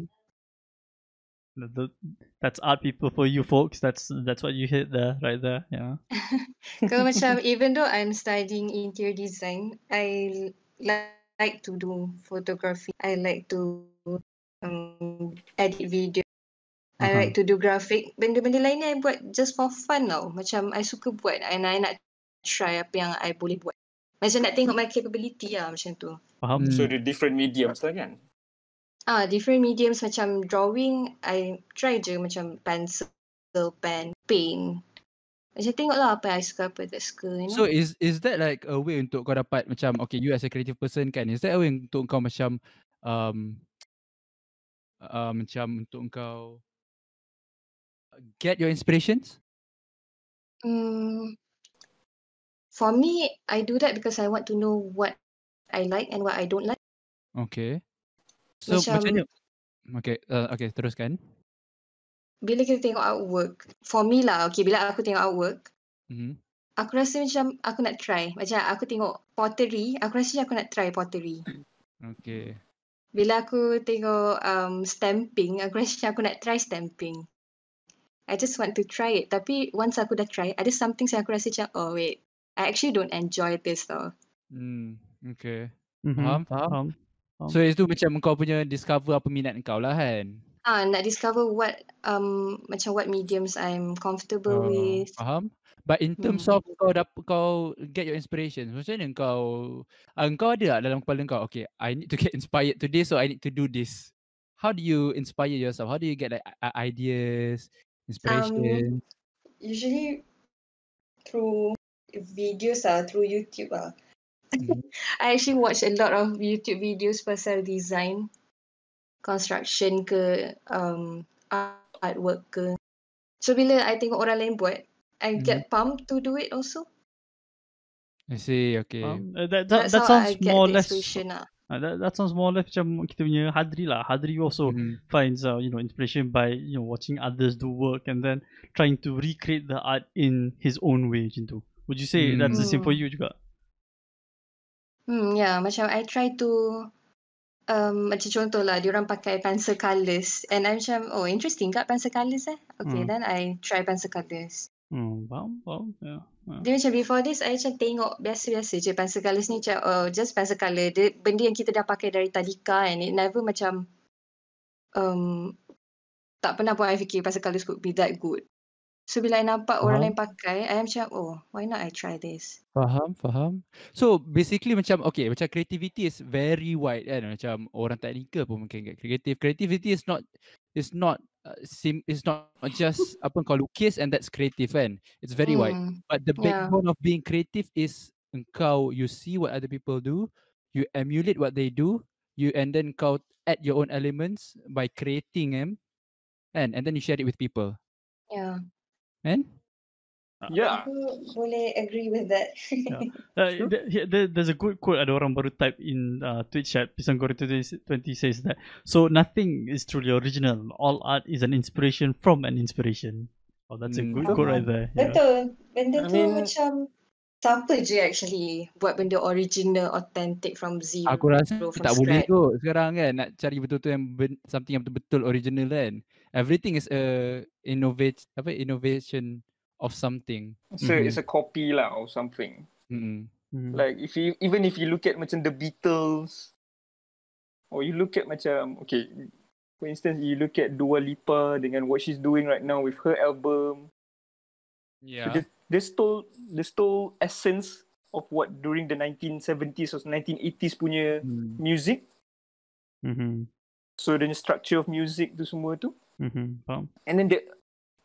That's art people for you folks. That's that's what you hit there, right there. Yeah. Kalau macam even though I'm studying interior design, I like to do photography. I like to um, edit video. Uh-huh. I like to do graphic. Benda-benda lain ni I buat just for fun tau. Macam I suka buat and I nak try apa yang I boleh buat. Macam nak tengok my capability lah macam tu. Faham. Hmm. So the different mediums lah kan? Ah, different mediums macam drawing, I try je macam pencil, pen, paint. Macam tengoklah apa yang I suka, apa tak suka. You know? So is is that like a way untuk kau dapat macam, okay, you as a creative person kan, is that a way untuk kau macam, um, uh, macam untuk kau get your inspirations? Hmm, for me, I do that because I want to know what I like and what I don't like. Okay. So macam, macam ni, okay, uh, okay, teruskan. Bila kita tengok artwork, for me lah, okay, bila aku tengok artwork, mm-hmm. aku rasa macam aku nak try. Macam aku tengok pottery, aku rasa aku nak try pottery. Okay. Bila aku tengok um, stamping, aku rasa aku nak try stamping. I just want to try it. Tapi once aku dah try, ada something yang aku rasa macam, oh wait, I actually don't enjoy this though. Hmm, okay. Mm-hmm. Faham, faham. So itu macam kau punya discover apa minat kau lah kan? Ah, nak discover what um macam what mediums I'm comfortable uh, with. Faham? But in terms hmm. of kau dapat kau get your inspiration. Macam mana kau uh, kau ada tak dalam kepala kau, okay, I need to get inspired today so I need to do this. How do you inspire yourself? How do you get like ideas, inspiration? Um, usually through videos ah, through YouTube ah. I actually watch a lot of YouTube videos pasal design, construction ke, um, artwork ke. So bila I tengok orang lain buat, I mm. get pumped to do it also. I see, okay. Um, that, that, that sounds more or less. Uh, that, that sounds more or less macam kita punya Hadri lah. Hadri also mm-hmm. finds uh, you know, inspiration by, you know, watching others do work and then trying to recreate the art in his own way. Jintu. Would you say mm. that's the same for you juga? Hmm, ya, yeah, macam I try to, um, macam contohlah, diorang pakai pencil colours and I'm macam, oh interesting kat pencil colours eh. Okay, hmm. then I try pencil colours. Hmm, faham, faham. Yeah, yeah. Dia macam before this, I macam tengok biasa-biasa je pencil colours ni macam, oh just pencil colour. Dia, benda yang kita dah pakai dari tadika and it never macam, um, tak pernah pun I fikir pencil colours could be that good. So bila I nampak faham. Orang lain pakai, I macam, oh, why not I try this? Faham, faham. So basically macam, okay, macam creativity is very wide kan. Macam orang teknikal pun mungkin get creative. Creativity is not, is not, uh, sim, is not just apa kau lukis and that's creative kan. It's very hmm. wide. But the backbone yeah. of being creative is engkau, you see what other people do, you emulate what they do, you and then kau add your own elements by creating them and, and then you share it with people. Yeah. And? Yeah. Aku boleh agree with that. Yeah. Uh, there, there, there's a good quote. Ada orang baru type in uh, Twitch chat. Pisang Goreng twenty says that. So nothing is truly original. All art is an inspiration from an inspiration. Oh, that's mm. a good uh-huh. quote right there. Yeah. Betul. Benda tu I mean, macam siapa je actually buat benda original, authentic from zero. Aku rasa from tak scratch. Boleh tu sekarang kan. Nak cari betul-betul yang ben- something yang betul-betul original kan. Everything is a innovate, apa, innovation of something. So mm-hmm. it's a copy lah of something. Mm-hmm. Mm-hmm. Like if you, even if you look at macam the Beatles, or you look at macam, okay, for instance you look at Dua Lipa dengan what she's doing right now with her album. Yeah. So they, they stole, they stole essence of what during the nineteen seventies or nineteen eighties punya mm. music. Mm-hmm. So the structure of music tu semua tu. Mm-hmm. Faham. And then they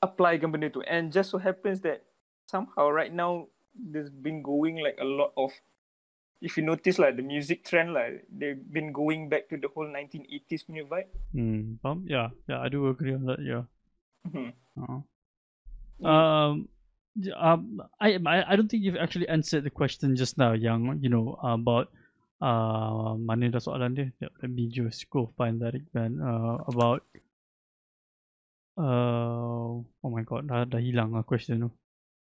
apply kan benda tu. And just so happens that somehow right now there's been going like a lot of, if you notice lah, the music trend lah, they've been going back to the whole nineteen eighties punya vibe. Hmm. Faham? Yeah. Yeah, I do agree on that. Yeah. Mm-hmm. Uh-huh. Um, um, I, I, I don't think you've actually answered the question just now, yang, you know, about uh, mana dah soalan dia? Yeah, let me just go find that again. Uh, about Uh, oh my god, dah, dah hilang lah question tu.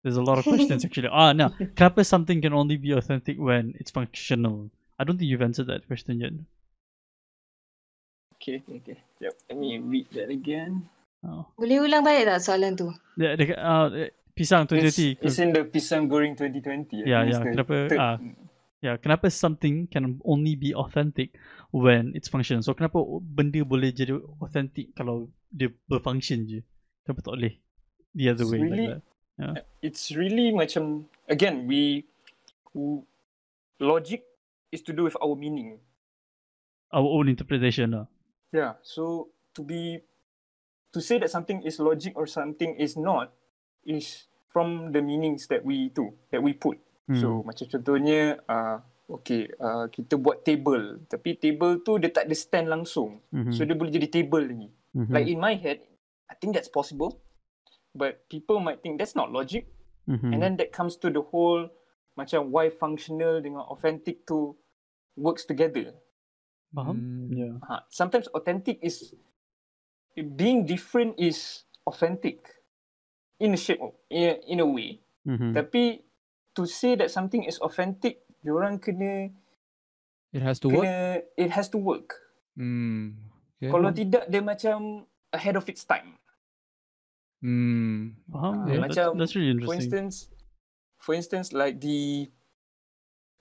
There's a lot of questions actually. Ah, no. Kenapa something can only be authentic when it's functional? I don't think you've answered that question yet. Okay, okay, okay. Yep. Let me read that again. Oh. Boleh ulang balik tak soalan tu? Yeah, dekat, uh, Pisang twenty twenty. It's, it's in the Pisang Goreng twenty twenty. Yeah, yeah. Kenapa? Ah, Ya, kenapa something can only be authentic when it's function? So kenapa benda boleh jadi authentic kalau dia berfunction je? Kenapa tak boleh the other it's way really, like that? Yeah. It's really macam, again, we, we logic is to do with our meaning, our own interpretation lah. Yeah, so to be to say that something is logic or something is not is from the meanings that we do, that we put. So, hmm. macam contohnya, uh, okay, uh, kita buat table. Tapi table tu dia tak ada stand langsung. Mm-hmm. So, dia boleh jadi table lagi. Mm-hmm. Like in my head, I think that's possible. But people might think that's not logic. Mm-hmm. And then that comes to the whole, macam why functional dengan authentic tu works together. Faham? Mm, yeah. Ha, sometimes authentic is, being different is authentic. In a shape, of, in, in a way. Mm-hmm. Tapi, to say that something is authentic, diorang kena it has to kena, work. It has to work. Hmm. Yeah. Kalau tidak, dia macam ahead of its time. Hmm. Faham? Uh, yeah, macam that, that's really interesting. For instance, for instance, like the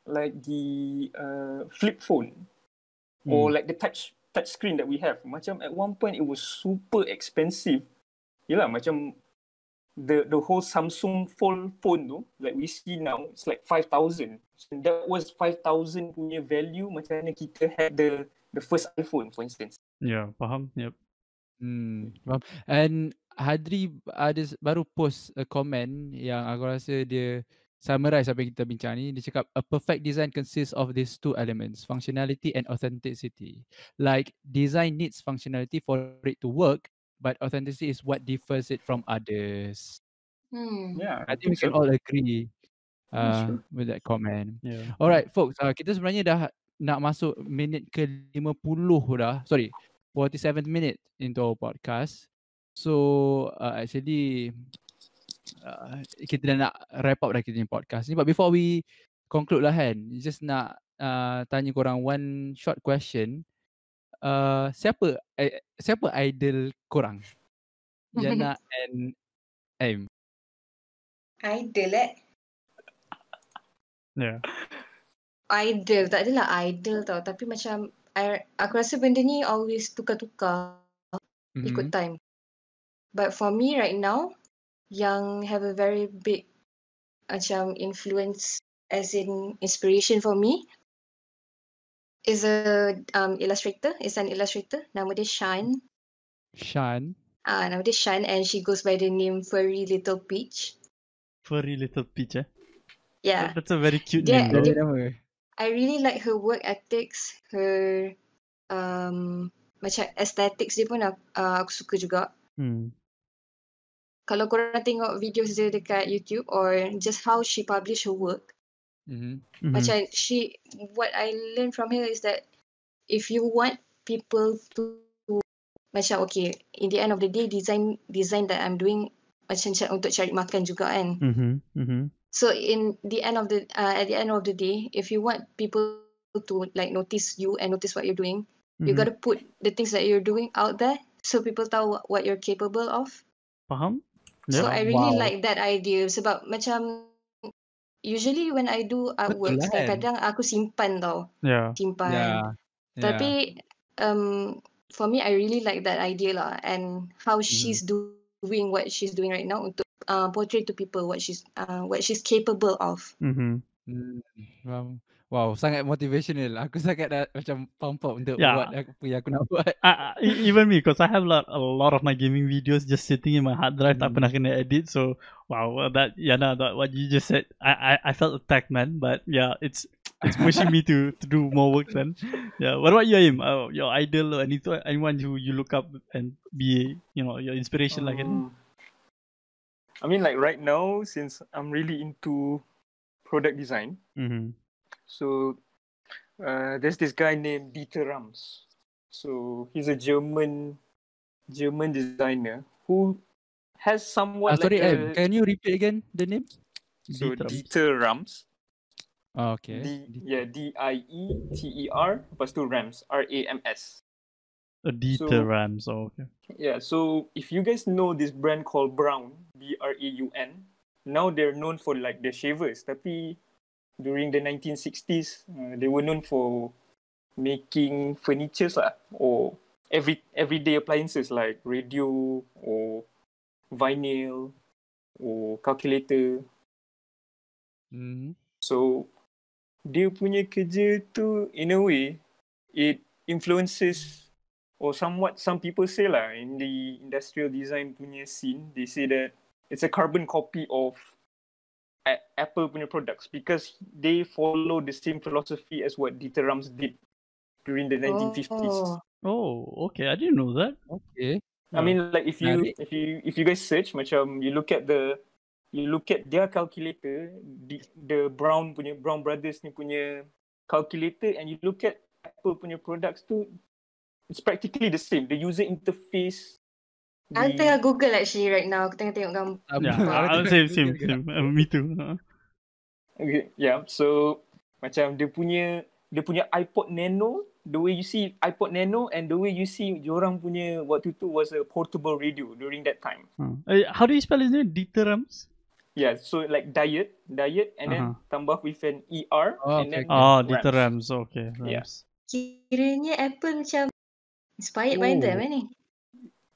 like the uh, flip phone mm. or like the touch touch screen that we have. Macam at one point it was super expensive. Yelah, macam the the whole Samsung fold phone tu, like we see now, it's like five thousand. So that was five thousand punya value macam mana kita had the the first iPhone, for instance. Yeah, faham. Yep. Hmm. Faham. And Hadri ada baru post a comment yang aku rasa dia summarize apa yang kita bincang ni. Dia cakap, a perfect design consists of these two elements, functionality and authenticity. Like, design needs functionality for it to work, but authenticity is what differs it from others. Hmm. Yeah, I think we can all agree uh, with that comment. Yeah. Alright, folks. Uh, kita sebenarnya dah nak masuk minit ke fifty dah. Sorry, forty-seven minit into our podcast. So uh, actually, uh, kita dah nak wrap up dah kita ni podcast ni. But before we conclude lah kan, just nak uh, tanya korang one short question. Uh, siapa eh, siapa idol korang? Yana and Aim. Idol eh? Yeah. Idol. Tak adalah idol tau. Tapi macam I, aku rasa benda ni always tukar-tukar mm-hmm. ikut time. But for me right now, yang have a very big macam influence as in inspiration for me, is a um, illustrator, is an illustrator. Nama dia Shan. Shan. Ah, uh, nama dia Shan, and she goes by the name Furry Little Peach. Furry Little Peach, eh? Yeah. That's a very cute dia, name. Dia, dia, I really like her work ethics, her um macam aesthetics dia pun uh, aku suka juga. Hmm. Kalau korang tengok videos dia dekat YouTube or just how she publish her work, mm-hmm. Mm-hmm. macam she, what I learned from her is that if you want people to, to macam okay, in the end of the day, design design that I'm doing macam untuk cari makan juga kan. Mm-hmm. Mm-hmm. So in the end of the uh, at the end of the day, if you want people to like notice you and notice what you're doing, mm-hmm. you gotta put the things that you're doing out there so people tahu what, what you're capable of. Faham? Yeah. So I really wow. like that idea sebab macam usually when I do artworks, betul, kadang-kadang kan? Aku simpan tau. Yeah. Simpan. Yeah. Tapi yeah. um, for me, I really like that idea lah. And how mm. she's doing what she's doing right now untuk uh, portray to people what she's uh, what she's capable of. Mm-hmm. Wow. Wow, sangat motivational. Aku sangat dah, macam pump up untuk yeah. buat apa yang aku nak buat. Uh, even me, because I have lot, a lot of my gaming videos just sitting in my hard drive, mm. tak pernah kena edit. So, wow, that Yana, that what you just said, I, I, I felt attacked, man. But yeah, it's it's pushing me to, to do more work then. Yeah. What about you, Aim? Uh, your idol or anyone, anyone who you look up and be, you know, your inspiration um, like it? I mean, like right now, since I'm really into product design. Mm-hmm. So, uh, there's this guy named Dieter Rams. So, he's a German German designer who has somewhat... Uh, sorry, like a... can you repeat again the name? So, Dieter, Dieter Rams. Oh, okay. D, yeah, D I E T E R, lepas tu Rams, R A M S. Oh, Dieter so, Rams, oh, okay. Yeah, so if you guys know this brand called Braun, B R A U N, now they're known for like the shavers, tapi... during the nineteen sixties, uh, they were known for making furnitures lah, or every everyday appliances like radio or vinyl or calculator. Mm-hmm. So dia punya kerja tu in a way it influences, or somewhat some people say lah in the industrial design punya scene, they say that it's a carbon copy of a- Apple punya products because they follow the same philosophy as what Dieter Rams did during the nineteen fifties. Oh, oh okay, I didn't know that. Okay. I mean, like if you if you if you guys search, macam you look at the you look at their calculator, the, the Braun punya Braun brothers ni punya calculator, and you look at Apple punya products tu, it's practically the same. The user interface. Aku tengah Google actually right now. Aku tengah tengok gambar. Yeah, same, same, same. Me too. Okay, yeah. So macam dia punya dia punya iPod Nano. The way you see iPod Nano and the way you see diorang punya waktu tu was a portable radio during that time. Hmm. Uh, how do you spell his name? Dieter Rams? Yeah, so like diet, diet and uh-huh. then tambah with an E R. Oh, and okay. then oh Dieter Rams, okay. Rams. Yeah. Kiranya Apple macam inspired Ooh. by them eh ni?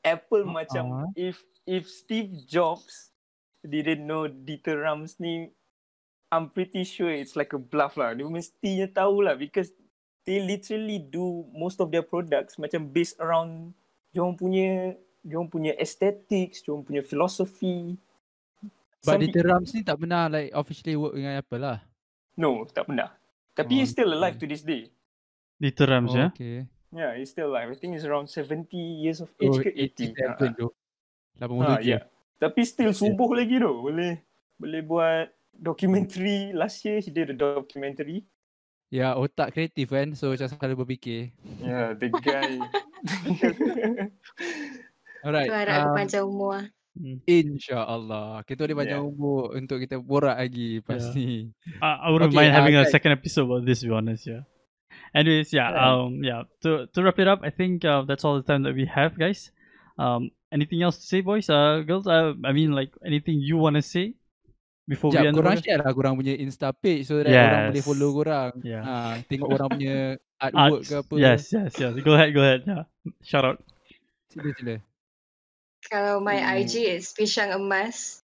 Apple uh-huh. macam if if Steve Jobs didn't know Dieter Rams ni, I'm pretty sure it's like a bluff lah. Dia mestinya tahu lah because they literally do most of their products macam based around diorang punya diorang punya aesthetics, diorang punya philosophy. But Dieter Rams ni tak pernah like officially work dengan Apple lah. No, tak pernah. Tapi oh, he's still alive okay. to this day. Dieter Rams oh, ya? Okay. Yeah, he's still alive. I think he's around seventy years of age oh, ke eighty. Ha, yeah. Tapi still subuh lagi tu. Boleh boleh buat documentary. Last year he did a documentary. Ya, yeah, otak kreatif kan. So macam selalu berfikir. Ya, yeah, the guy. Alright. Aku harap um, dia panjang umur. InsyaAllah. Kita ada panjang yeah. umur untuk kita borak lagi pasti. Yeah. Uh, I wouldn't okay, mind uh, having uh, a second episode about this, to be honest. Yeah. Anyways, yeah. Um, yeah. To to wrap it up, I think uh, that's all the time that we have, guys. Um, anything else to say, boys? Uh, girls? Uh, I mean, like anything you want to say? Before Sekejap, we korang share lah korang punya Insta page so that yes. orang boleh follow korang. Yeah. Ha, tengok orang punya artwork Arts. ke apa. Yes, yes, yes. Go ahead, go ahead. Yeah. Shout out. Sila, sila. Kalau my hmm. I G is Pisang Emas.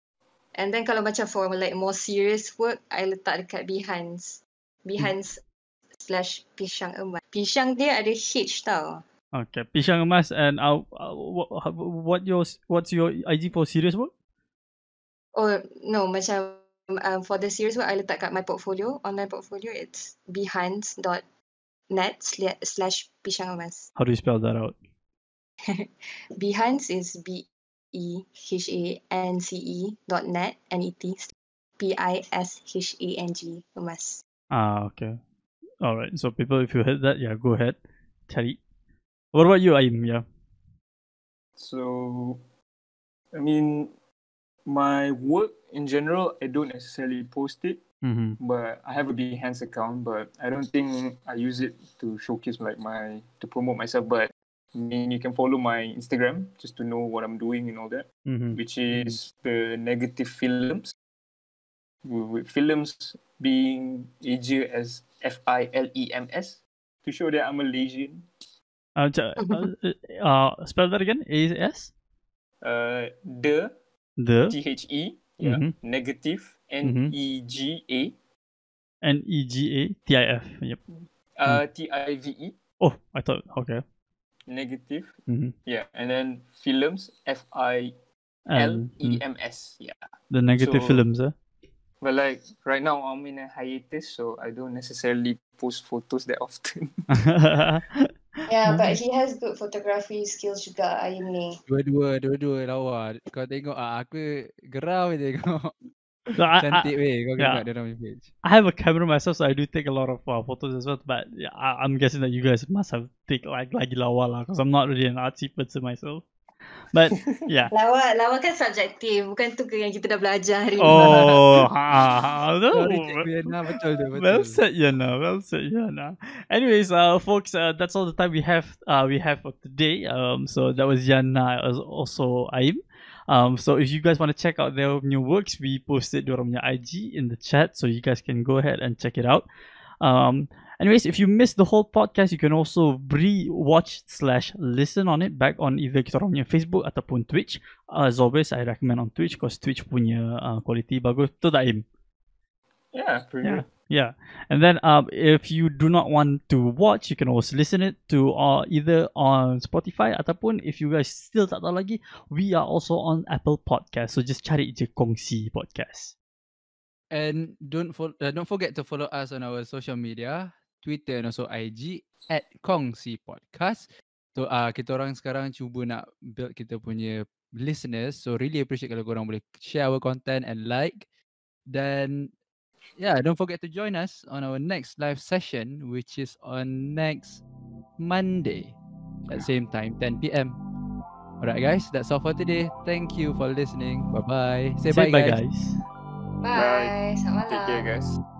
And then kalau macam for like more serious work, I letak dekat Behance. Behance hmm. slash Pisang Emas. Pisang dia ada H tau. Okay, Pisang Emas. And uh, uh, what, what your, what's your I G for serious work? Oh no, macam um, for the series work, I letak kat my portfolio, online portfolio, it's behance dot net slash Pisang Emas. How do you spell that out? Behance is B E H A N C E dot net, N E T, P I S H A N G, Emas. Ah, okay. Alright, so people, if you heard that, yeah, go ahead. Teddy. What about you, Aim? Yeah. So, I mean... my work in general, I don't necessarily post it, mm-hmm. but I have a Behance account, but I don't think I use it to showcase like my, to promote myself, but I mean, you can follow my Instagram just to know what I'm doing and all that, mm-hmm. which is the Negative Films, with films being Asia as F I L E M S, to show that I'm Malaysian. Uh, uh, spell that again, A S? Uh, the... The T H E, yeah, mm-hmm. negative, N E G A. N E G A, T I F, yep. Uh, T I V E. Oh, I thought, okay. Negative, mm-hmm. yeah, and then films, F I L E M S, yeah. The Negative so, Films, eh? But like, right now I'm in a hiatus, so I don't necessarily post photos that often. Yeah, but he has good photography skills juga, Aim ni. Dua-dua, dua-dua lawa. Kau tengok, ah, aku gerau je tengok. So, cantik weh, kau yeah. tengok dia dalam page. I have a camera myself, so I do take a lot of uh, photos as well. But yeah, I, I'm guessing that you guys must have take like lagi lawa lah, because I'm not really an artsy person myself. But yeah. Lawa, lawa kan subjektif, bukan tu ke yang kita dah belajar hari ni. Oh, ha, no. Yana, betul tu, betul. Well said, Yana. Well said, Yana. Anyways, uh, folks, uh, that's all the time we have. Uh, we have for today. Um, so that was Yana, also Aim. Um, so if you guys want to check out their new works, we posted dorang punya I G in the chat, so you guys can go ahead and check it out. Um, anyways, if you missed the whole podcast, you can also re-watch slash listen on it back on either kita orang punya Facebook ataupun Twitch. Uh, as always, I recommend on Twitch because Twitch punya uh, quality bagus. Betul tak, Aim? Yeah, pretty yeah. good. Yeah, and then um, if you do not want to watch, you can always listen it to uh, either on Spotify ataupun if you guys still tak tahu lagi, we are also on Apple Podcast. So just cari je Kongsi Podcast. And don't fo- uh, don't forget to follow us on our social media, Twitter and also I G at Kongsi Podcast. So uh, kita orang sekarang cuba nak build kita punya listeners. So really appreciate kalau korang boleh share our content and like. Dan yeah, don't forget to join us on our next live session, which is on next Monday at same time, ten p.m. Alright guys, that's all for today. Thank you for listening. Bye-bye. Say, Say bye, bye guys. guys. Bye. Bye. Take care guys.